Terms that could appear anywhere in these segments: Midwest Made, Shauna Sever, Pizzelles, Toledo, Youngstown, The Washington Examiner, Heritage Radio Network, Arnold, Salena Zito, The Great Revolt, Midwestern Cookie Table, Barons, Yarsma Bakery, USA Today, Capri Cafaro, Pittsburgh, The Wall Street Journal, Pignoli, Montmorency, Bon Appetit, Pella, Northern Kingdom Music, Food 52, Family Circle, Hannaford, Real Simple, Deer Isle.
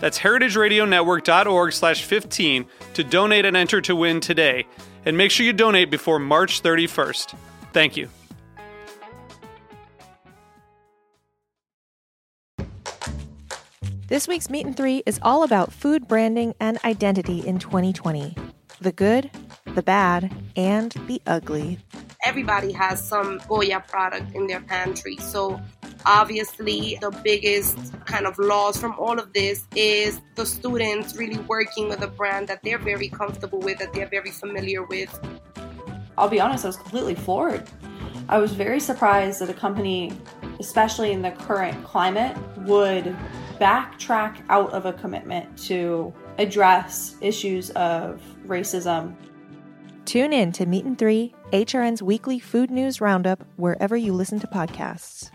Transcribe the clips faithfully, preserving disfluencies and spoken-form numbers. That's heritage radio network dot org slash fifteen to donate and enter to win today. And make sure you donate before March thirty-first. Thank you. This week's Meet and Three is all about food branding and identity in twenty twenty. The good, the bad, and the ugly. Everybody has some Goya product in their pantry. So obviously the biggest kind of loss from all of this is the students really working with a brand that they're very comfortable with, that they're very familiar with. I'll be honest, I was completely floored. I was very surprised that a company, especially in the current climate, would backtrack out of a commitment to address issues of racism. Tune in to Meet and Three, H R N's weekly food news roundup, wherever you listen to podcasts.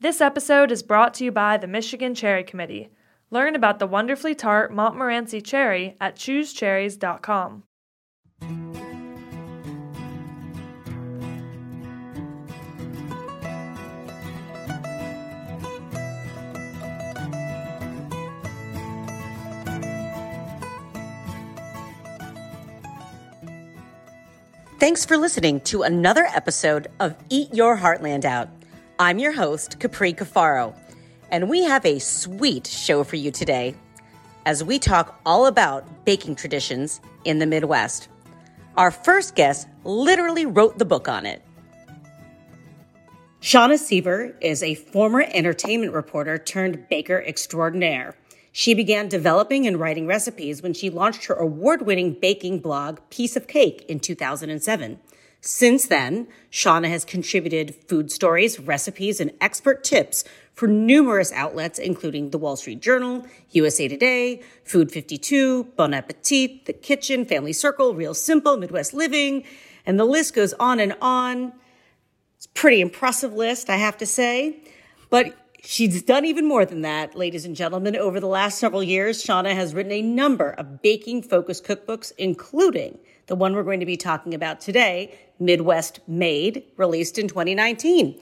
This episode is brought to you by the Michigan Cherry Committee. Learn about the wonderfully tart Montmorency cherry at choose cherries dot com. Thanks for listening to another episode of Eat Your Heartland Out. I'm your host, Capri Cafaro, and we have a sweet show for you today as we talk all about baking traditions in the Midwest. Our first guest literally wrote the book on it. Shauna Sever is a former entertainment reporter turned baker extraordinaire. She began developing and writing recipes when she launched her award-winning baking blog, Piece of Cake, in two thousand seven. Since then, Shauna has contributed food stories, recipes, and expert tips for numerous outlets, including The Wall Street Journal, U S A Today, Food fifty-two, Bon Appetit, The Kitchen, Family Circle, Real Simple, Midwest Living, and the list goes on and on. It's a pretty impressive list, I have to say, but she's done even more than that, ladies and gentlemen. Over the last several years, Shauna has written a number of baking-focused cookbooks, including the one we're going to be talking about today, Midwest Made, released in twenty nineteen.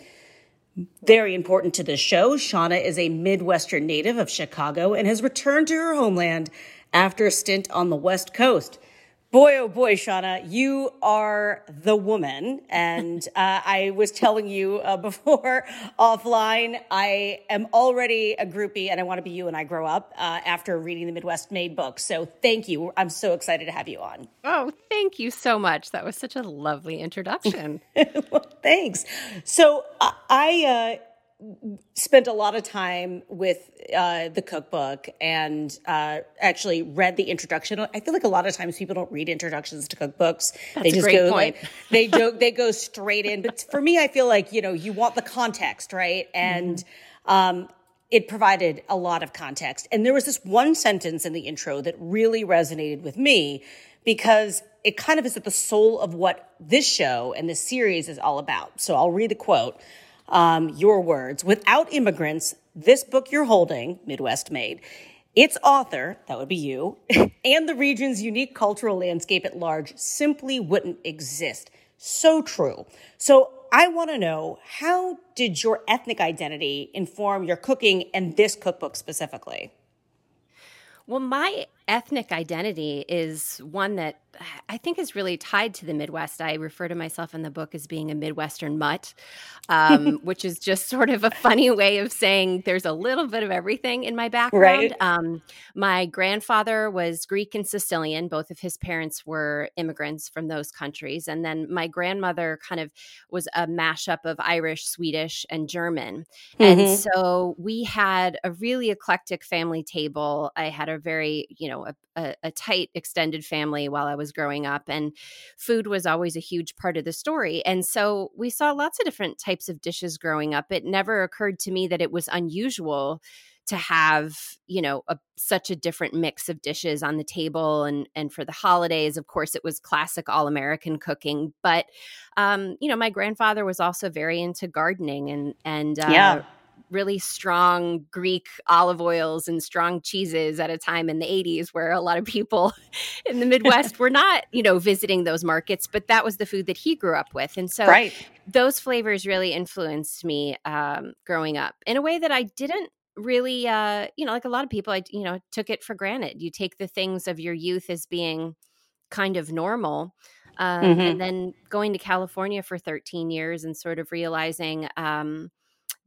Very important to this show, Shauna is a Midwestern native of Chicago and has returned to her homeland after a stint on the West Coast. Boy, oh boy, Shauna, you are the woman. And uh, I was telling you uh, before offline, I am already a groupie and I want to be you when I grow up uh, after reading the Midwest Made book. So thank you. I'm so excited to have you on. Oh, thank you so much. That was such a lovely introduction. Well, thanks. So uh, I uh, spent a lot of time with Uh, the cookbook and uh, actually read the introduction. I feel like a lot of times people don't read introductions to cookbooks. That's they just a great go point. Like, they go they go straight in. But for me, I feel like, you know, you want the context, right? And mm-hmm. um, it provided a lot of context. And there was this one sentence in the intro that really resonated with me because it kind of is at the soul of what this show and this series is all about. So I'll read the quote. Um, your words. Without immigrants, this book you're holding, Midwest Made, its author, that would be you, and the region's unique cultural landscape at large simply wouldn't exist. So true. So I want to know, how did your ethnic identity inform your cooking and this cookbook specifically? Well, my ethnic identity is one that I think is really tied to the Midwest. I refer to myself in the book as being a Midwestern mutt, um, which is just sort of a funny way of saying there's a little bit of everything in my background. Right. Um, my grandfather was Greek and Sicilian. Both of his parents were immigrants from those countries. And then my grandmother kind of was a mashup of Irish, Swedish, and German. Mm-hmm. And so we had a really eclectic family table. I had a very, you know, A, a, a tight extended family while I was growing up, and food was always a huge part of the story. And so we saw lots of different types of dishes growing up. It never occurred to me that it was unusual to have, you know, a, such a different mix of dishes on the table. And and for the holidays, of course, it was classic all-American cooking. But, um, you know, my grandfather was also very into gardening and, and uh, yeah. really strong Greek olive oils and strong cheeses at a time in the eighties where a lot of people in the Midwest were not, you know, visiting those markets, but that was the food that he grew up with. And so right. those flavors really influenced me um, growing up in a way that I didn't really, uh, you know, like a lot of people, I, you know, took it for granted. You take the things of your youth as being kind of normal. Um, mm-hmm. And then going to California for thirteen years and sort of realizing, um,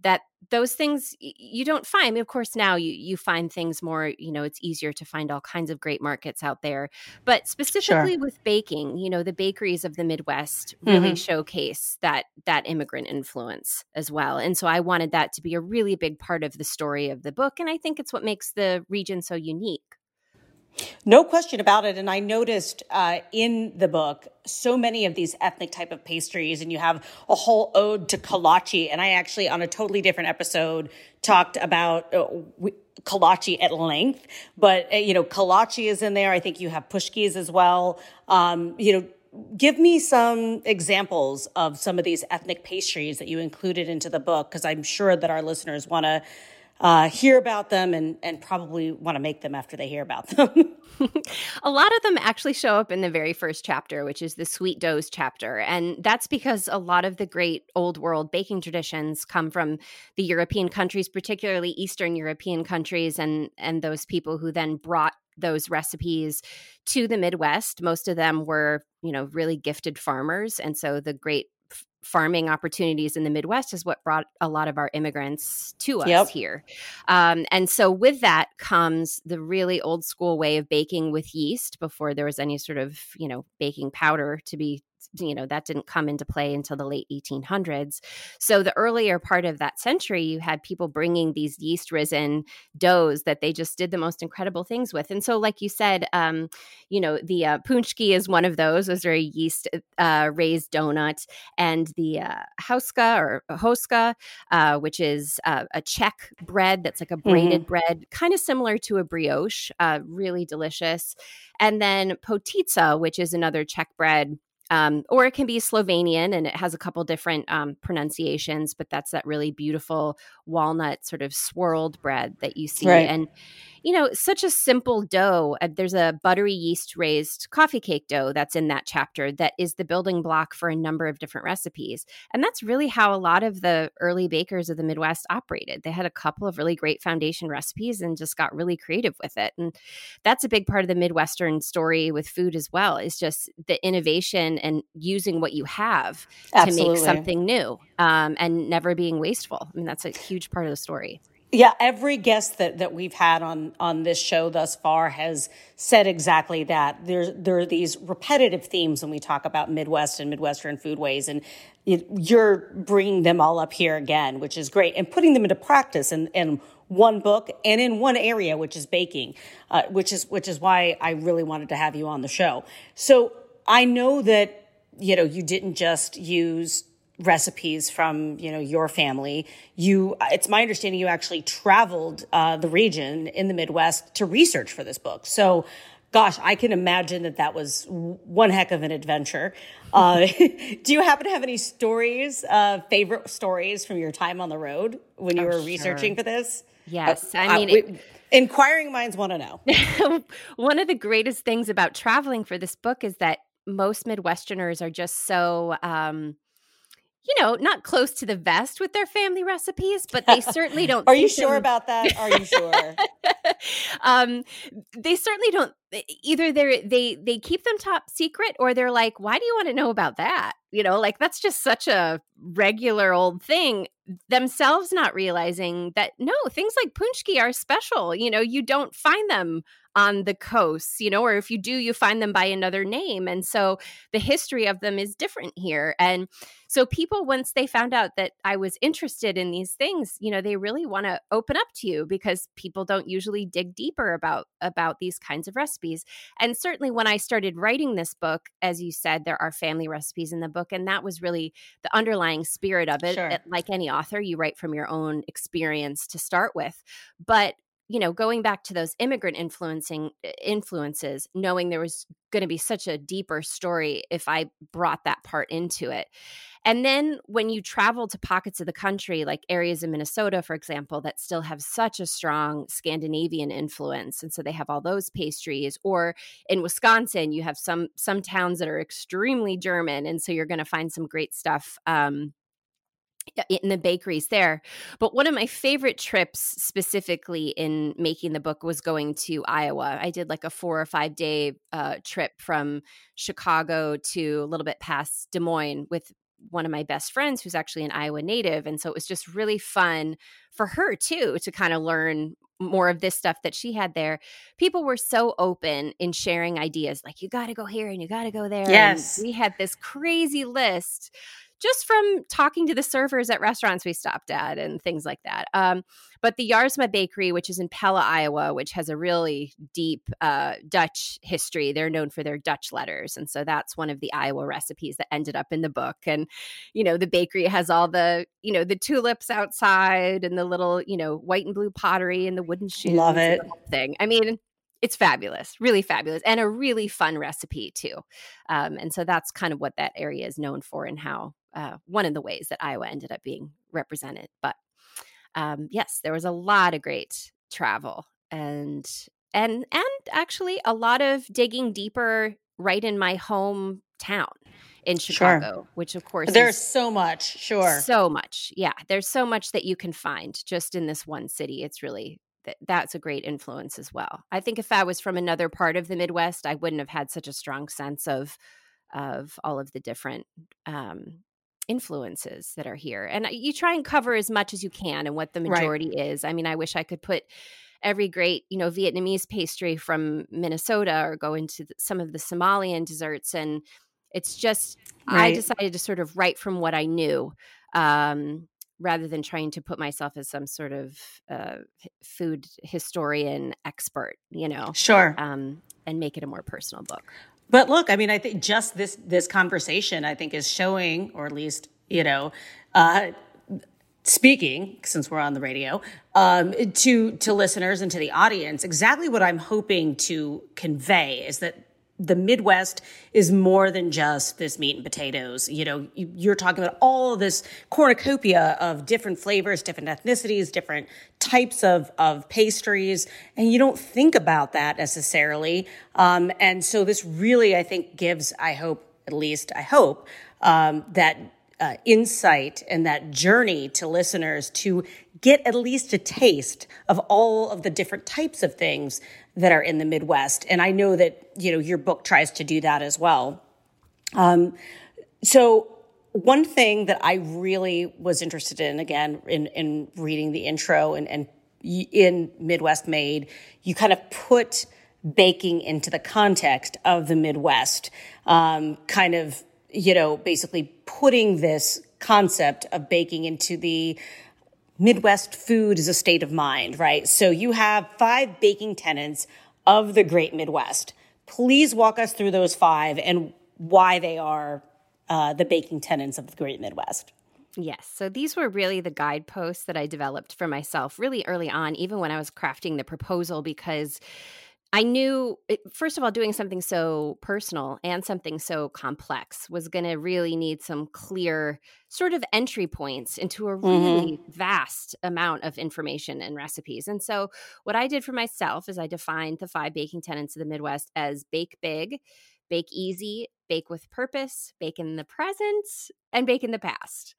that those things you don't find. I mean, of course, now you, you find things more, you know, it's easier to find all kinds of great markets out there. But specifically sure. with baking, you know, the bakeries of the Midwest really mm-hmm. showcase that that immigrant influence as well. And so I wanted that to be a really big part of the story of the book. And I think it's what makes the region so unique. No question about it. And I noticed uh, in the book so many of these ethnic type of pastries, and you have a whole ode to kolache. And I actually, on a totally different episode, talked about uh, we, kolache at length. But, uh, you know, kolache is in there. I think you have pushkis as well. Um, you know, give me some examples of some of these ethnic pastries that you included into the book, because I'm sure that our listeners want to Uh, hear about them and, and probably want to make them after they hear about them. A lot of them actually show up in the very first chapter, which is the sweet doughs chapter. And that's because a lot of the great old world baking traditions come from the European countries, particularly Eastern European countries, and, and those people who then brought those recipes to the Midwest. Most of them were, you know, really gifted farmers. And so the great farming opportunities in the Midwest is what brought a lot of our immigrants to us yep. here. Um, and so with that comes the really old school way of baking with yeast before there was any sort of, you know, baking powder to be, you know, that didn't come into play until the late eighteen hundreds. So the earlier part of that century, you had people bringing these yeast risen doughs that they just did the most incredible things with. And so, like you said, um, you know, the uh, punchki is one of those. Was there a yeast uh, raised donut? And the uh, hauska or hoska, uh, which is uh, a Czech bread that's like a braided mm-hmm. bread, kind of similar to a brioche, uh, really delicious. And then potica, which is another Czech bread. Um, or it can be Slovenian, and it has a couple different um, pronunciations, but that's that really beautiful walnut sort of swirled bread that you see. Right. And, you know, such a simple dough. Uh, there's a buttery yeast raised coffee cake dough that's in that chapter that is the building block for a number of different recipes. And that's really how a lot of the early bakers of the Midwest operated. They had a couple of really great foundation recipes and just got really creative with it. And that's a big part of the Midwestern story with food as well, is just the innovation and using what you have Absolutely. To make something new, um, and never being wasteful. I mean, that's a huge part of the story. Yeah, every guest that, that we've had on on this show thus far has said exactly that. There's, there are these repetitive themes when we talk about Midwest and Midwestern foodways, and it, you're bringing them all up here again, which is great, and putting them into practice and and one book and in one area, which is baking, uh, which is which is why I really wanted to have you on the show. So I know that, you know, you didn't just use recipes from, you know, your family. You, it's my understanding you actually traveled uh, the region in the Midwest to research for this book. So, gosh, I can imagine that that was one heck of an adventure. Uh, do you happen to have any stories, uh, favorite stories from your time on the road when you oh, were researching sure. for this? Yes. Uh, I mean, uh, we, it, inquiring minds want to know. One of the greatest things about traveling for this book is that most Midwesterners are just so, um, you know, not close to the vest with their family recipes, but they certainly don't. Are you sure them. about that? Are you sure? um, they certainly don't. Either they they they keep them top secret, or they're like, why do you want to know about that? You know, like that's just such a regular old thing. Themselves not realizing that, no, things like punchki are special. You know, you don't find them on the coasts, you know, or if you do, you find them by another name. And so the history of them is different here. And so people, once they found out that I was interested in these things, you know, they really want to open up to you because people don't usually dig deeper about, about these kinds of recipes. And certainly when I started writing this book, as you said, there are family recipes in the book. And that was really the underlying spirit of it. Sure. Like any author, you write from your own experience to start with. But you know, going back to those immigrant influencing influences, knowing there was going to be such a deeper story if I brought that part into it. And then when you travel to pockets of the country, like areas in Minnesota, for example, that still have such a strong Scandinavian influence. And so they have all those pastries. Or in Wisconsin, you have some some towns that are extremely German. And so you're going to find some great stuff um in the bakeries there. But one of my favorite trips specifically in making the book was going to Iowa. I did like a four or five day uh, trip from Chicago to a little bit past Des Moines with one of my best friends who's actually an Iowa native. And so it was just really fun for her too, to kind of learn more of this stuff that she had there. People were so open in sharing ideas, like you got to go here and you got to go there. Yes. And we had this crazy list just from talking to the servers at restaurants we stopped at and things like that. Um, but the Yarsma Bakery, which is in Pella, Iowa, which has a really deep uh, Dutch history, they're known for their Dutch letters. And so that's one of the Iowa recipes that ended up in the book. And, you know, the bakery has all the, you know, the tulips outside and the little, you know, white and blue pottery and the wooden shoes. Love it. And the whole thing. I mean, it's fabulous, really fabulous, and a really fun recipe too. Um, and so that's kind of what that area is known for and how. Uh, one of the ways that Iowa ended up being represented. But um, yes, there was a lot of great travel and and and actually a lot of digging deeper right in my hometown in Chicago, sure. Which of course there's so much, sure, so much. Yeah, there's so much that you can find just in this one city. It's really that that's a great influence as well. I think if I was from another part of the Midwest, I wouldn't have had such a strong sense of of all of the different. Um, influences that are here. And you try and cover as much as you can and what the majority right. is. I mean, I wish I could put every great, you know, Vietnamese pastry from Minnesota or go into the, some of the Somalian desserts. And it's just, right. I decided to sort of write from what I knew um, rather than trying to put myself as some sort of uh, food historian expert, you know, sure, um, and make it a more personal book. But look, I mean, I think just this this conversation, I think, is showing, or at least, you know, uh, speaking, since we're on the radio, um, to to listeners and to the audience, exactly what I'm hoping to convey is that the Midwest is more than just this meat and potatoes. You know, you're talking about all this cornucopia of different flavors, different ethnicities, different types of, of pastries, and you don't think about that necessarily. Um, and so this really, I think, gives, I hope, at least I hope, um, that uh, insight and that journey to listeners to get at least a taste of all of the different types of things that are in the Midwest. And I know that, you know, your book tries to do that as well. Um, so one thing that I really was interested in, again, in, in reading the intro and, and in Midwest Made, you kind of put baking into the context of the Midwest, um, kind of, you know, basically putting this concept of baking into the Midwest food is a state of mind, right? So you have five baking tenets of the Great Midwest. Please walk us through those five and why they are uh, the baking tenets of the Great Midwest. Yes. So these were really the guideposts that I developed for myself really early on, even when I was crafting the proposal, because I knew, first of all, doing something so personal and something so complex was going to really need some clear sort of entry points into a really mm-hmm. vast amount of information and recipes. And so what I did for myself is I defined the five baking tenets of the Midwest as bake big, Bake easy, bake with purpose, bake in the present, and bake in the past.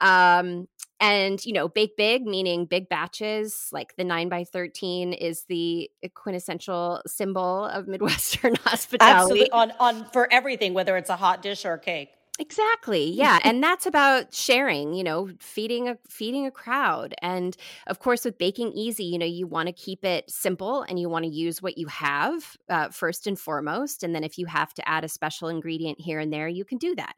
Um, and, you know, bake big, meaning big batches, like the nine by thirteen is the quintessential symbol of Midwestern hospitality. Absolutely. On, on for everything, whether it's a hot dish or a cake. Exactly. Yeah. And that's about sharing, you know, feeding a feeding a crowd. And of course, with baking easy, you know, you want to keep it simple and you want to use what you have uh, first and foremost. And then if you have to add a special ingredient here and there, you can do that.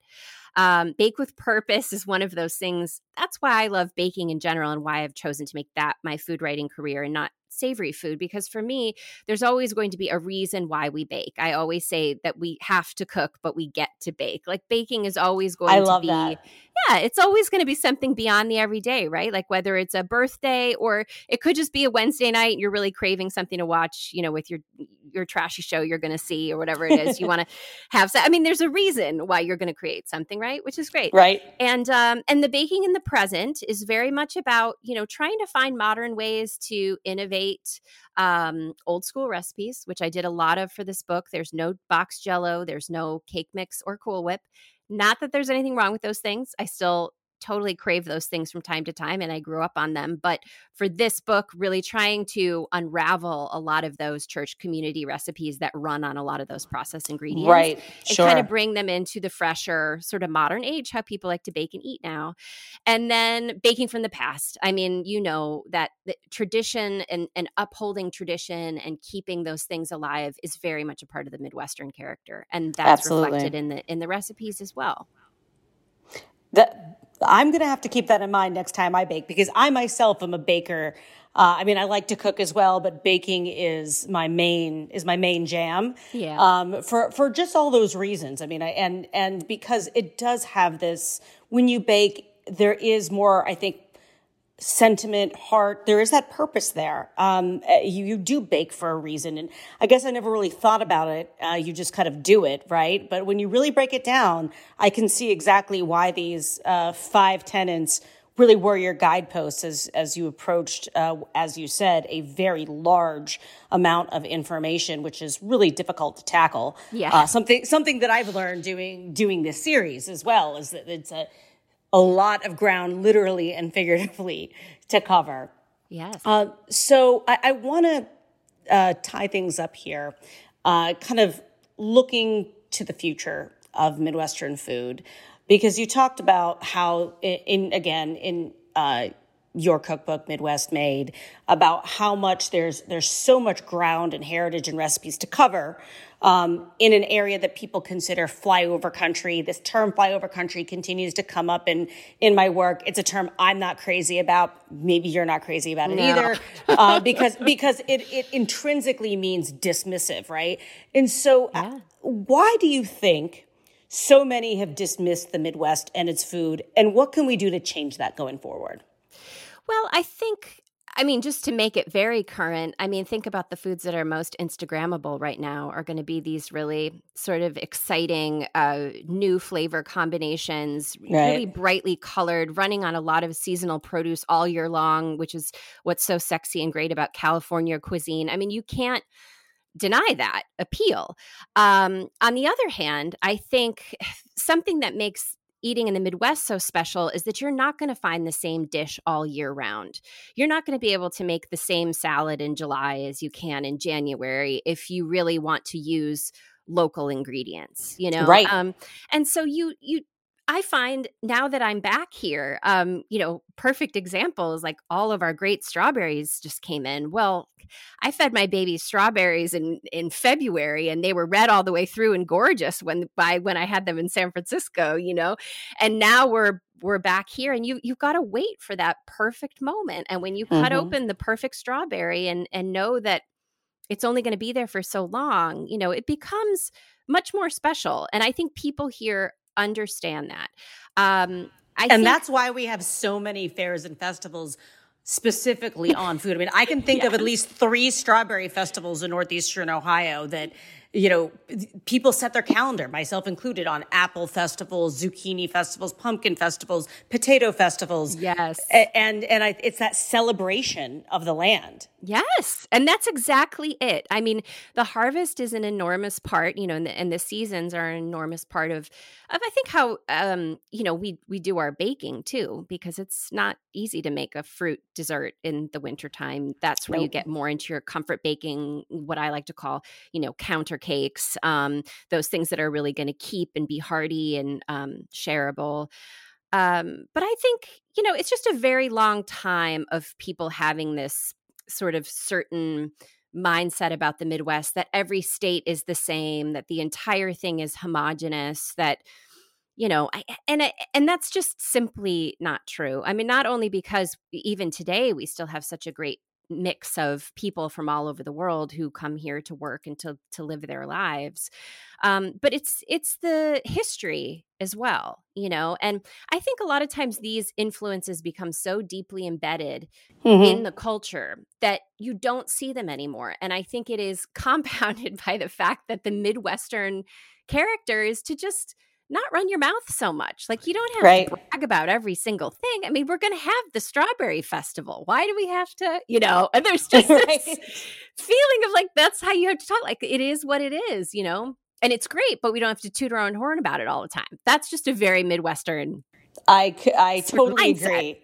Um, bake with purpose is one of those things. That's why I love baking in general and why I've chosen to make that my food writing career and not savory food, because for me, there's always going to be a reason why we bake. I always say that we have to cook, but we get to bake. Like baking is always going I to love be, that. yeah, it's always going to be something beyond the everyday, right? Like whether it's a birthday or it could just be a Wednesday night and you're really craving something to watch, you know, with your, your trashy show you're going to see or whatever it is you want to have. So, I mean, there's a reason why you're going to create something, right? Which is great. Right. And, um, and the baking in the present is very much about, you know, trying to find modern ways to innovate Um, old school recipes, which I did a lot of for this book. There's no box jello. There's no cake mix or Cool Whip. Not that there's anything wrong with those things. I still totally crave those things from time to time, and I grew up on them. But for this book, really trying to unravel a lot of those church community recipes that run on a lot of those processed ingredients, right? And sure. kind of bring them into the fresher, sort of modern age, how people like to bake and eat now. And then baking from the past. I mean, you know that the tradition and, and upholding tradition and keeping those things alive is very much a part of the Midwestern character, and that's Absolutely. reflected in the in the recipes as well. That. I'm going to have to keep that in mind next time I bake, because I myself am a baker. Uh, I mean, I like to cook as well, but baking is my main is my main jam. Yeah. Um, for for just all those reasons. I mean, I, and and because it does have this, when you bake, there is more, I think, sentiment, heart. There is that purpose there. Um, you you do bake for a reason, and I guess I never really thought about it. Uh, you just kind of do it, right? But when you really break it down, I can see exactly why these uh, five tenets really were your guideposts as as you approached, uh, as you said, a very large amount of information, which is really difficult to tackle. Yeah, uh, something something that I've learned doing doing this series as well is that it's a a lot of ground, literally and figuratively, to cover. Yes. Uh, so I, I want to uh, tie things up here, uh, kind of looking to the future of Midwestern food, because you talked about how, in, in again, in uh, your cookbook, Midwest Made, about how much there's there's so much ground and heritage and recipes to cover um, in an area that people consider flyover country. This term flyover country continues to come up in, in my work. It's a term I'm not crazy about. Maybe you're not crazy about it no. either, uh, because because it, it intrinsically means dismissive, right? And so yeah. why do you think so many have dismissed the Midwest and its food, and what can we do to change that going forward? Well, I think, I mean, just to make it very current, I mean, think about the foods that are most Instagrammable right now are going to be these really sort of exciting uh, new flavor combinations, right. really brightly colored, running on a lot of seasonal produce all year long, which is what's so sexy and great about California cuisine. I mean, you can't deny that appeal. Um, on the other hand, I think something that makes eating in the Midwest so special is that you're not going to find the same dish all year round. You're not going to be able to make the same salad in July as you can in January if you really want to use local ingredients, you know? Right. Um, and so you, you, I find now that I'm back here, um, you know, perfect examples, like all of our great strawberries just came in. Well, I fed my baby strawberries in, in February and they were red all the way through and gorgeous when by when I had them in San Francisco, you know, and now we're we're back here and you, you've got to wait for that perfect moment. And when you mm-hmm. cut open the perfect strawberry and and know that it's only going to be there for so long, you know, it becomes much more special. And I think people here understand that. Um, I and think- that's why we have so many fairs and festivals specifically on food. I mean, I can think yeah. of at least three strawberry festivals in northeastern Ohio that you know, people set their calendar, myself included, on apple festivals, zucchini festivals, pumpkin festivals, potato festivals. Yes. And and I, it's that celebration of the land. Yes. And that's exactly it. I mean, the harvest is an enormous part, you know, and the, and the seasons are an enormous part of, of I think, how, um, you know, we, we do our baking, too, because it's not easy to make a fruit dessert in the wintertime. That's where you get more into your comfort baking, what I like to call, you know, counter cakes, um, those things that are really going to keep and be hearty and um, shareable. Um, but I think, you know, it's just a very long time of people having this sort of certain mindset about the Midwest, that every state is the same, that the entire thing is homogenous, that, you know, I, and I, and that's just simply not true. I mean, not only because even today we still have such a great mix of people from all over the world who come here to work and to to live their lives, um, but it's it's the history as well, you know. And I think a lot of times these influences become so deeply embedded mm-hmm. in the culture that you don't see them anymore. And I think it is compounded by the fact that the Midwestern character is to just not run your mouth so much. Like, you don't have right. to brag about every single thing. I mean, we're going to have the Strawberry Festival. Why do we have to, you know, and there's just this right. feeling of like, that's how you have to talk. Like, it is what it is, you know, and it's great, but we don't have to toot our own horn about it all the time. That's just a very Midwestern. I, I totally mindset. Agree.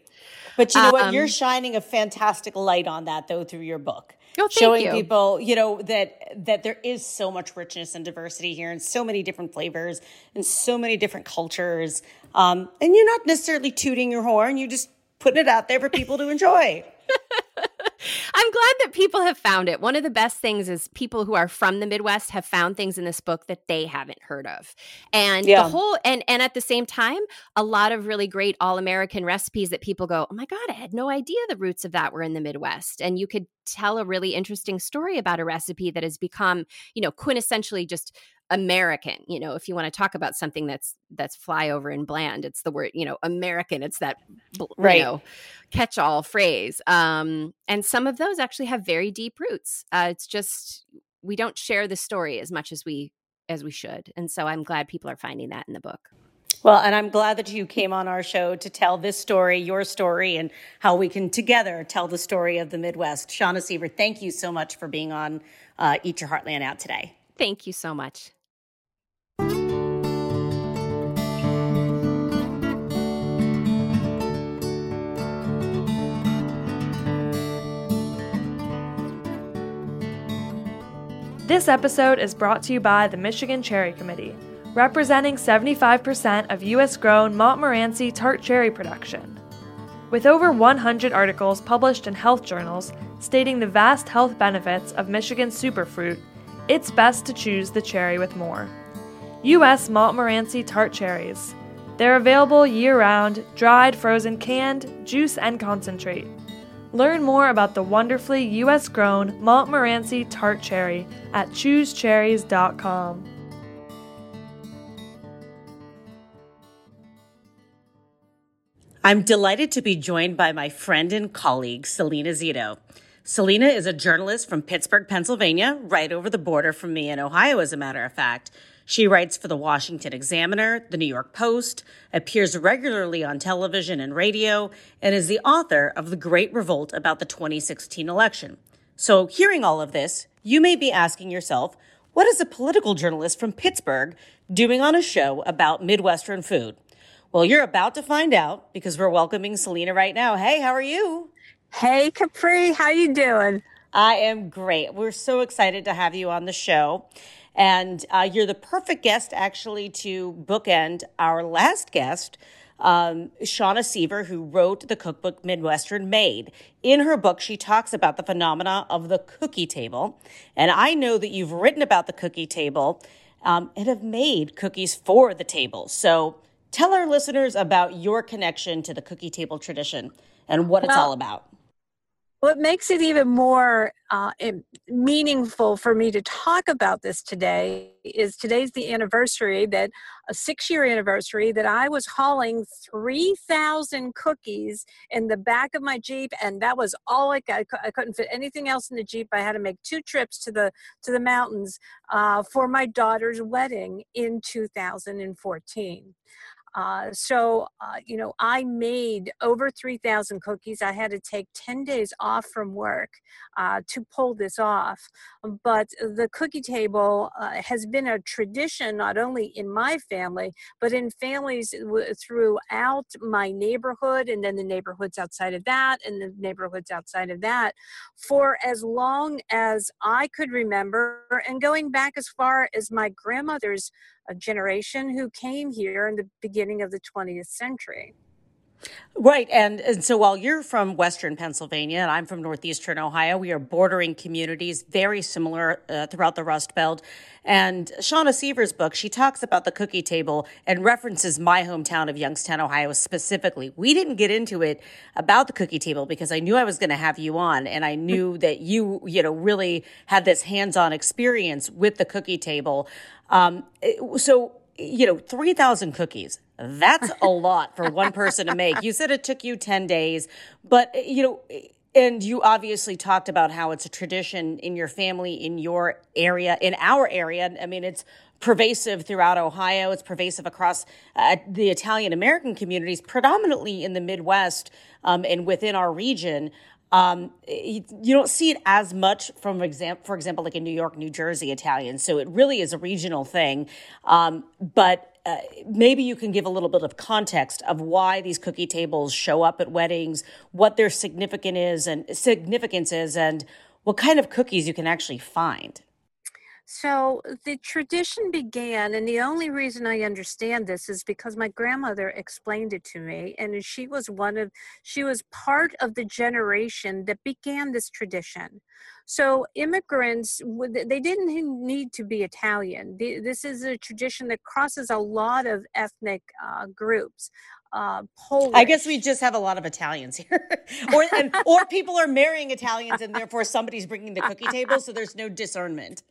But you know um, what? You're shining a fantastic light on that, though, through your book. Oh, thank showing you. People, you know, that that there is so much richness and diversity here, and so many different flavors and so many different cultures. Um, and you're not necessarily tooting your horn. You're just putting it out there for people to enjoy. I'm glad that people have found it. One of the best things is people who are from the Midwest have found things in this book that they haven't heard of. And yeah. the whole and and at the same time, a lot of really great all-American recipes that people go, "Oh my God, I had no idea the roots of that were in the Midwest." And you could tell a really interesting story about a recipe that has become, you know, quintessentially just American. You know, if you want to talk about something that's that's flyover and bland, it's the word, you know, American. It's that, you right. know, catch-all phrase. Um, and some of those actually have very deep roots. Uh, it's just we don't share the story as much as we as we should. And so I'm glad people are finding that in the book. Well, and I'm glad that you came on our show to tell this story, your story, and how we can together tell the story of the Midwest. Shauna Sever, thank you so much for being on uh, Eat Your Heartland Out today. Thank you so much. This episode is brought to you by the Michigan Cherry Committee, representing seventy-five percent of U S-grown Montmorency tart cherry production. With over one hundred articles published in health journals stating the vast health benefits of Michigan's superfruit, it's best to choose the cherry with more. U S. Montmorency tart cherries. They're available year-round, dried, frozen, canned, juice, and concentrate. Learn more about the wonderfully U S-grown Montmorency tart cherry at choose cherries dot com. I'm delighted to be joined by my friend and colleague, Salena Zito. Salena is a journalist from Pittsburgh, Pennsylvania, right over the border from me in Ohio, as a matter of fact. She writes for The Washington Examiner, The New York Post, appears regularly on television and radio, and is the author of The Great Revolt about the twenty sixteen election. So hearing all of this, you may be asking yourself, what is a political journalist from Pittsburgh doing on a show about Midwestern food? Well, you're about to find out because we're welcoming Salena right now. Hey, how are you? Hey, Capri, how you doing? I am great. We're so excited to have you on the show. And uh, you're the perfect guest, actually, to bookend our last guest, um, Shauna Sever, who wrote the cookbook Midwestern Made. In her book, she talks about the phenomena of the cookie table. And I know that you've written about the cookie table um, and have made cookies for the table. So tell our listeners about your connection to the cookie table tradition and what well, it's all about. Well, it makes it even more uh, meaningful for me to talk about this today is today's the anniversary, that a six-year anniversary that I was hauling three thousand cookies in the back of my Jeep, and that was all I could. I couldn't fit anything else in the Jeep. I had to make two trips to the to the mountains uh, for my daughter's wedding in two thousand fourteen. Uh, so, uh, you know, I made over three thousand cookies. I had to take ten days off from work uh, to pull this off. But the cookie table uh, has been a tradition, not only in my family, but in families w- throughout my neighborhood, and then the neighborhoods outside of that, and the neighborhoods outside of that, for as long as I could remember, and going back as far as my grandmother's a generation who came here in the beginning of the twentieth century. Right. And, and so while you're from Western Pennsylvania and I'm from Northeastern Ohio, we are bordering communities, very similar uh, throughout the Rust Belt. And Shauna Sever's book, she talks about the cookie table and references my hometown of Youngstown, Ohio specifically. We didn't get into it about the cookie table because I knew I was going to have you on. And I knew that you, you know, really had this hands-on experience with the cookie table. Um, so, you know, three thousand cookies. That's a lot for one person to make. You said it took you ten days, but, you know, and you obviously talked about how it's a tradition in your family, in your area, in our area. I mean, it's pervasive throughout Ohio. It's pervasive across uh, the Italian-American communities, predominantly in the Midwest um, and within our region. Um, you don't see it as much from example, for example, like in New York, New Jersey Italian. So it really is a regional thing. Um, but uh, maybe you can give a little bit of context of why these cookie tables show up at weddings, what their significant is and significance is, and what kind of cookies you can actually find. So the tradition began, and the only reason I understand this is because my grandmother explained it to me, and she was one of, she was part of the generation that began this tradition. So immigrants, they didn't need to be Italian. This is a tradition that crosses a lot of ethnic uh, groups. Uh, Polish. I guess we just have a lot of Italians here, or and, or people are marrying Italians, and therefore somebody's bringing the cookie table, so there's no discernment.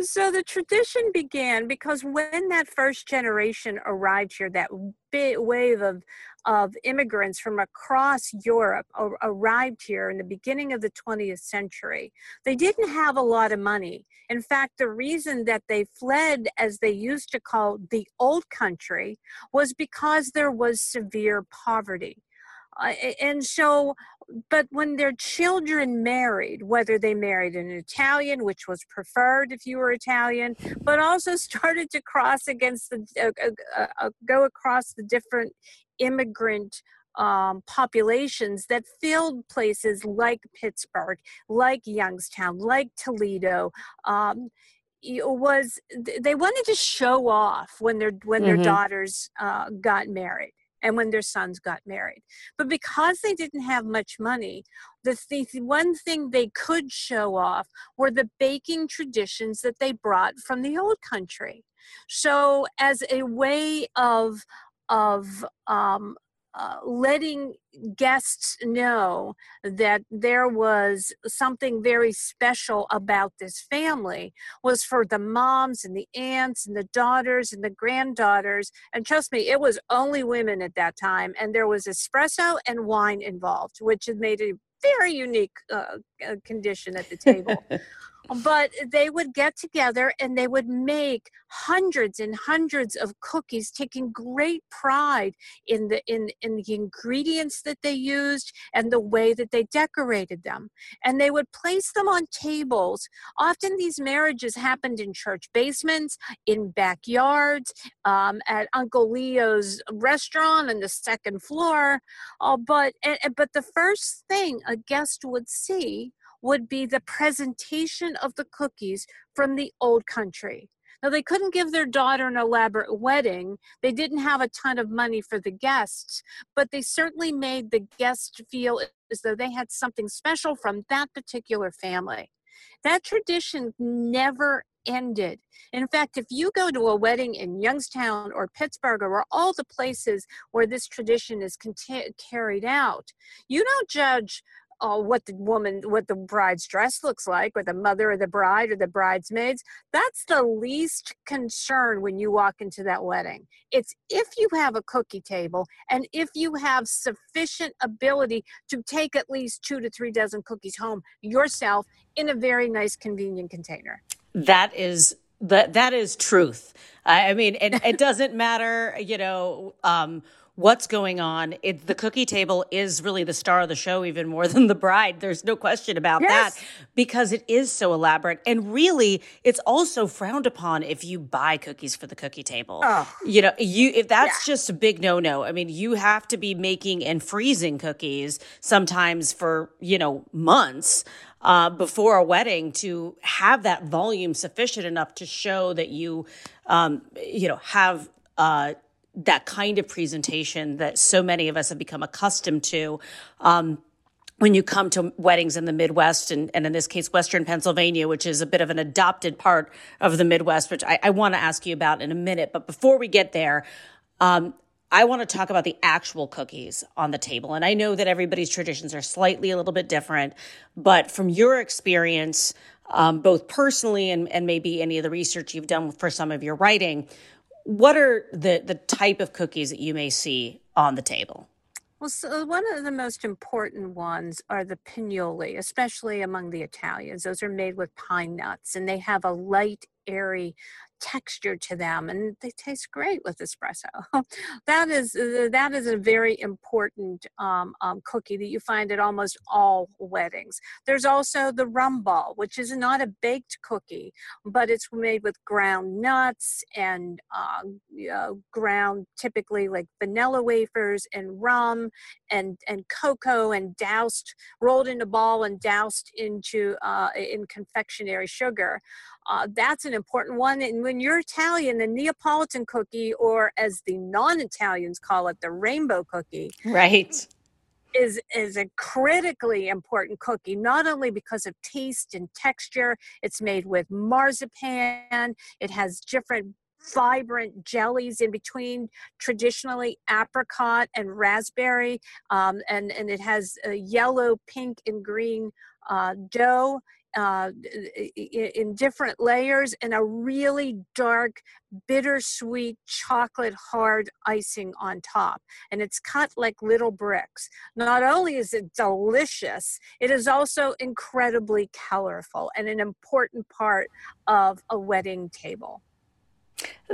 So the tradition began because when that first generation arrived here, that big wave of of immigrants from across Europe arrived here in the beginning of the twentieth century. They didn't have a lot of money. In fact, the reason that they fled, as they used to call the old country, was because there was severe poverty. Uh, and so, but when their children married, whether they married an Italian, which was preferred if you were Italian, but also started to cross against the, uh, uh, uh, go across the different immigrant um, populations that filled places like Pittsburgh, like Youngstown, like Toledo, um, it was they wanted to show off when their when mm-hmm. their daughters uh, got married. And when their sons got married. But because they didn't have much money, the th- one thing they could show off were the baking traditions that they brought from the old country. So as a way of, of um, uh, letting guests know that there was something very special about this family was for the moms and the aunts and the daughters and the granddaughters. And trust me, it was only women at that time. And there was espresso and wine involved, which made a very unique uh, condition at the table. But they would get together and they would make hundreds and hundreds of cookies, taking great pride in the in, in the ingredients that they used and the way that they decorated them. And they would place them on tables. Often these marriages happened in church basements, in backyards, um, at Uncle Leo's restaurant on the second floor. Uh, but and, but the first thing a guest would see would be the presentation of the cookies from the old country. Now, they couldn't give their daughter an elaborate wedding. They didn't have a ton of money for the guests, but they certainly made the guests feel as though they had something special from that particular family. That tradition never ended. In fact, if you go to a wedding in Youngstown or Pittsburgh or all the places where this tradition is cont- carried out, you don't judge uh, what the woman, what the bride's dress looks like, or the mother of the bride or the bridesmaids. That's the least concern when you walk into that wedding. It's if you have a cookie table and if you have sufficient ability to take at least two to three dozen cookies home yourself in a very nice, convenient container. That is that that is truth. I mean, it, it doesn't matter, you know, um, what's going on. It, the cookie table is really the star of the show, even more than the bride. There's no question about yes. that, because it is so elaborate. And really, it's also frowned upon if you buy cookies for the cookie table. Oh. You know, you if that's yeah. just a big no-no. I mean, you have to be making and freezing cookies sometimes for, you know, months. Uh, before a wedding, to have that volume sufficient enough to show that you, um, you know, have uh, that kind of presentation that so many of us have become accustomed to um, when you come to weddings in the Midwest, and, and in this case, Western Pennsylvania, which is a bit of an adopted part of the Midwest, which I, I want to ask you about in a minute. But before we get there, um, I want to talk about the actual cookies on the table. And I know that everybody's traditions are slightly a little bit different, but from your experience, um, both personally and, and maybe any of the research you've done for some of your writing, what are the, the type of cookies that you may see on the table? Well, so one of the most important ones are the pignoli, especially among the Italians. Those are made with pine nuts, and they have a light, airy texture to them, and they taste great with espresso. That is that is a very important um, um, cookie that you find at almost all weddings. There's also the rum ball, which is not a baked cookie, but it's made with ground nuts and uh, you know, ground, typically like vanilla wafers and rum and and cocoa, and doused, rolled in a ball and doused into uh, in confectionery sugar. Uh, that's an important one. And when you're Italian, the Neapolitan cookie, or as the non-Italians call it, the rainbow cookie, right, is is a critically important cookie, not only because of taste and texture. It's made with marzipan. It has different vibrant jellies in between, traditionally apricot and raspberry, um, and, and it has a yellow, pink, and green uh, dough. Uh, in different layers, and a really dark, bittersweet, chocolate hard icing on top. And it's cut like little bricks. Not only is it delicious, it is also incredibly colorful and an important part of a wedding table.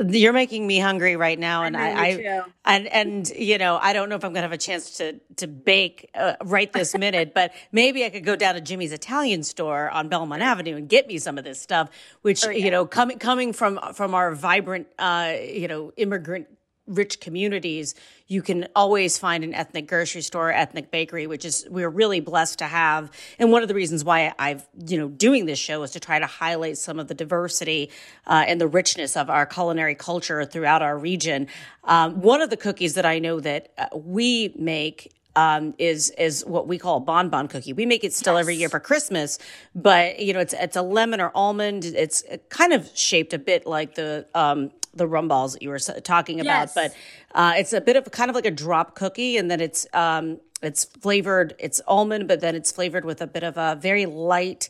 You're making me hungry right now, and I, I, I and and you know, I don't know if I'm gonna have a chance to to bake uh, right this minute, but maybe I could go down to Jimmy's Italian store on Belmont Avenue and get me some of this stuff. Which oh, yeah. you know, coming coming from from our vibrant, uh, you know, immigrant rich communities, you can always find an ethnic grocery store, ethnic bakery, which is we're really blessed to have. And one of the reasons why I've, you know, doing this show is to try to highlight some of the diversity uh, and the richness of our culinary culture throughout our region. Um, one of the cookies that I know that uh, we make um, is is what we call a bonbon cookie. We make it still yes. every year for Christmas, but you know, it's it's a lemon or almond. It's kind of shaped a bit like the um, the rum balls that you were talking about, yes. but uh, it's a bit of kind of like a drop cookie, and then it's um, it's flavored. It's almond, but then it's flavored with a bit of a very light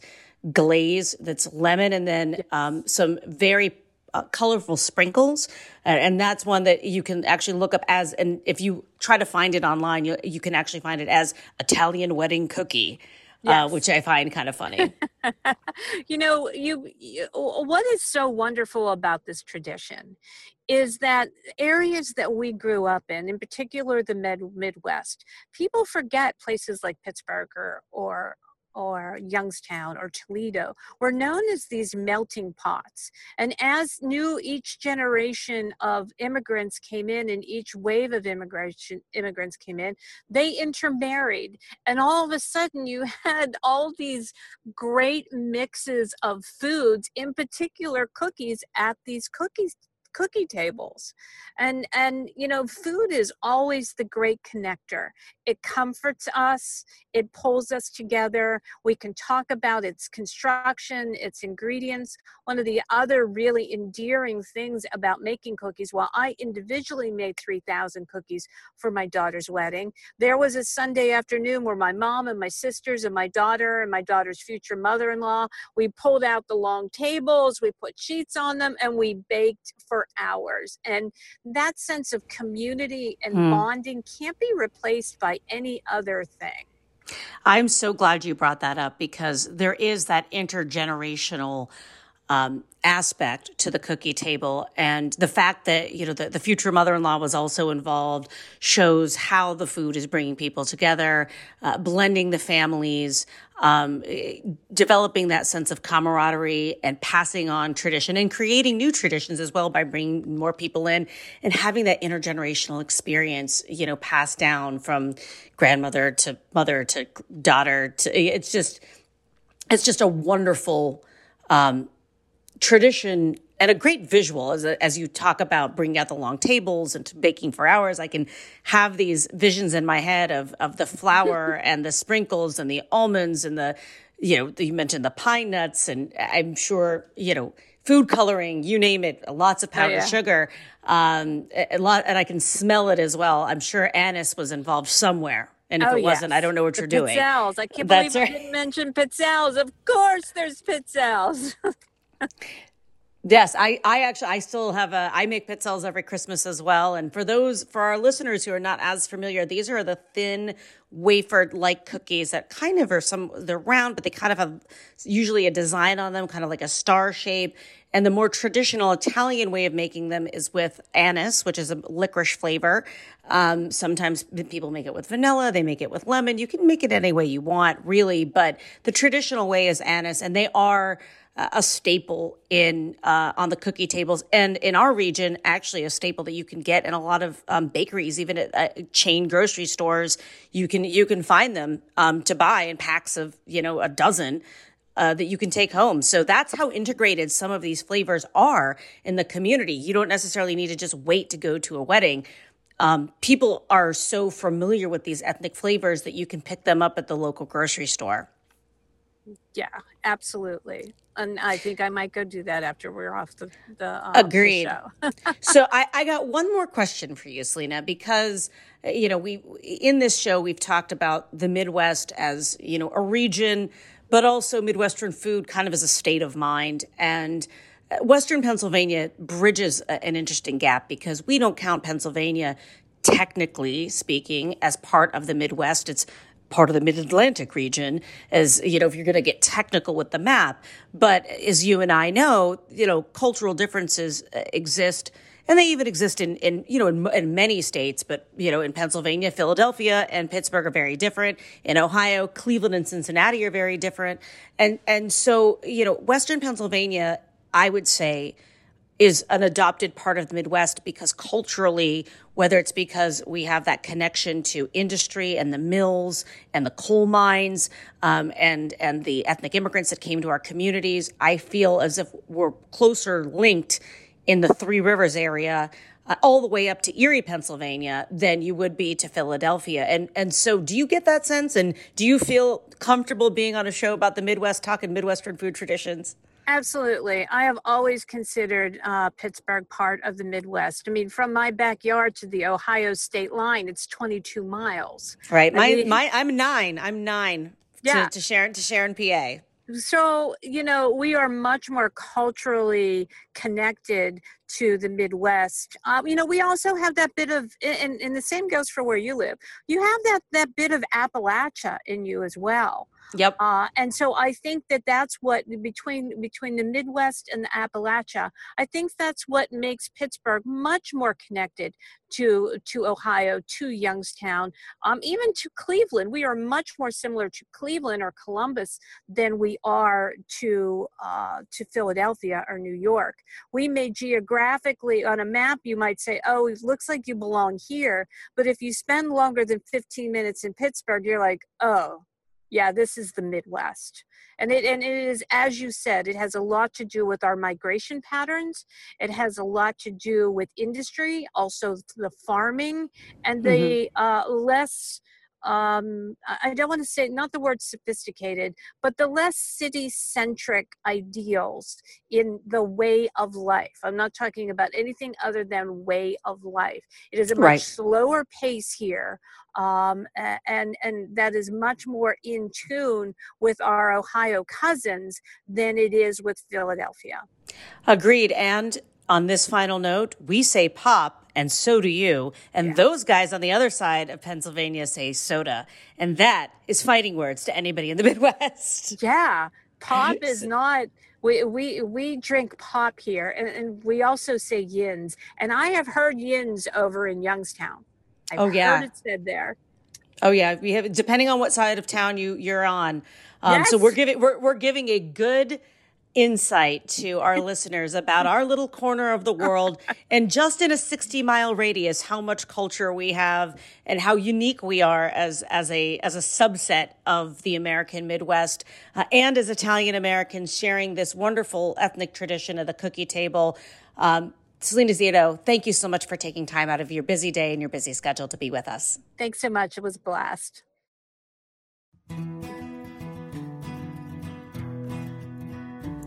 glaze that's lemon, and then yes. um, some very uh, colorful sprinkles. And, and that's one that you can actually look up as, and if you try to find it online, you you can actually find it as Italian wedding cookie. Yes. Uh, which I find kind of funny. You know, you, you what is so wonderful about this tradition is that areas that we grew up in, in particular the Mid- Midwest, people forget places like Pittsburgh or, or or Youngstown or Toledo were known as these melting pots. And as new each generation of immigrants came in and each wave of immigration immigrants came in, they intermarried. And all of a sudden you had all these great mixes of foods, in particular cookies, at these cookies cookie tables. And, and, you know, food is always the great connector. It comforts us. It pulls us together. We can talk about its construction, its ingredients. One of the other really endearing things about making cookies, while I individually made three thousand cookies for my daughter's wedding, there was a Sunday afternoon where my mom and my sisters and my daughter and my daughter's future mother-in-law, we pulled out the long tables, we put sheets on them, and we baked for hours. And that sense of community and mm. bonding can't be replaced by any other thing. I'm so glad you brought that up, because there is that intergenerational um, aspect to the cookie table. And the fact that, you know, the, the future mother-in-law was also involved shows how the food is bringing people together, uh, blending the families, um, developing that sense of camaraderie and passing on tradition and creating new traditions as well by bringing more people in and having that intergenerational experience, you know, passed down from grandmother to mother to daughter. To, it's just, it's just a wonderful, um, tradition and a great visual as as you talk about bringing out the long tables and baking for hours. I can have these visions in my head of of the flour and the sprinkles and the almonds and the, you know, you mentioned the pine nuts, and I'm sure, you know, food coloring, you name it, lots of powdered oh, yeah. sugar, um, a lot, and I can smell it as well. I'm sure anise was involved somewhere. And if oh, it wasn't, yes. I don't know what the you're pizzelles. doing. Pizzelles. I can't That's believe right. you didn't mention pizzelles. Of course there's pizzelles. Yes, I, I actually, I still have a, I make pizzelles every Christmas as well. And for those, for our listeners who are not as familiar, these are the thin wafer-like cookies that kind of are some, they're round, but they kind of have usually a design on them, kind of like a star shape. And the more traditional Italian way of making them is with anise, which is a licorice flavor. Um, sometimes people make it with vanilla. They make it with lemon. You can make it any way you want, really. But the traditional way is anise, and they are a staple in uh, on the cookie tables, and in our region, actually a staple that you can get in a lot of um, bakeries, even at uh, chain grocery stores. You can you can find them um, to buy in packs of, you know, a dozen uh, that you can take home. So that's how integrated some of these flavors are in the community. You don't necessarily need to just wait to go to a wedding. Um, people are so familiar with these ethnic flavors that you can pick them up at the local grocery store. Yeah, absolutely. And I think I might go do that after we're off the, the, uh, Agreed. the show. So I, I got one more question for you, Salena, because, you know, we in this show, we've talked about the Midwest as, you know, a region, but also Midwestern food kind of as a state of mind. And Western Pennsylvania bridges a, an interesting gap, because we don't count Pennsylvania, technically speaking, as part of the Midwest. It's part of the Mid-Atlantic region, as, you know, if you're going to get technical with the map. But as you and I know, you know, cultural differences exist, and they even exist in, in you know, in, in many states. But, you know, in Pennsylvania, Philadelphia and Pittsburgh are very different. In Ohio, Cleveland and Cincinnati are very different. And, and so, you know, Western Pennsylvania, I would say, is an adopted part of the Midwest, because culturally, whether it's because we have that connection to industry and the mills and the coal mines um, and, and the ethnic immigrants that came to our communities, I feel as if we're closer linked in the Three Rivers area uh, all the way up to Erie, Pennsylvania, than you would be to Philadelphia. And, and so do you get that sense? And do you feel comfortable being on a show about the Midwest, talking Midwestern food traditions? Absolutely. I have always considered uh, Pittsburgh part of the Midwest. I mean, from my backyard to the Ohio state line, it's twenty-two miles. Right. My, I mean, my, I'm nine. I'm nine yeah. to, to Sharon, to Sharon, P A. So, you know, we are much more culturally connected to the Midwest. Um, you know, we also have that bit of, and, and the same goes for where you live. You have that, that bit of Appalachia in you as well. Yep. Uh, and so I think that that's what between between the Midwest and the Appalachia, I think that's what makes Pittsburgh much more connected to to Ohio, to Youngstown, um, even to Cleveland. We are much more similar to Cleveland or Columbus than we are to uh, to Philadelphia or New York. We may geographically on a map, you might say, oh, it looks like you belong here. But if you spend longer than fifteen minutes in Pittsburgh, you're like, oh. yeah, this is the Midwest. And it, and it is, as you said, it has a lot to do with our migration patterns. It has a lot to do with industry, also the farming, and the mm-hmm. uh, less, um, I don't want to say, not the word sophisticated, but the less city-centric ideals in the way of life. I'm not talking about anything other than way of life. It is a much right. slower pace here. Um, and, and that is much more in tune with our Ohio cousins than it is with Philadelphia. Agreed. And on this final note, we say pop, and so do you. And yeah. those guys on the other side of Pennsylvania say soda. And that is fighting words to anybody in the Midwest. Yeah. Pop is not... We we we drink pop here, and, and we also say yins. And I have heard yins over in Youngstown. I've oh yeah, heard it said there. Oh yeah, we have. Depending on what side of town you you're on, um, yes. so we're giving we're we're giving a good insight to our listeners about our little corner of the world, and just in a sixty mile radius, how much culture we have and how unique we are as as a as a subset of the American Midwest, uh, and as Italian Americans sharing this wonderful ethnic tradition of the cookie table. Um, Salena Zito, thank you so much for taking time out of your busy day and your busy schedule to be with us. Thanks so much. It was a blast.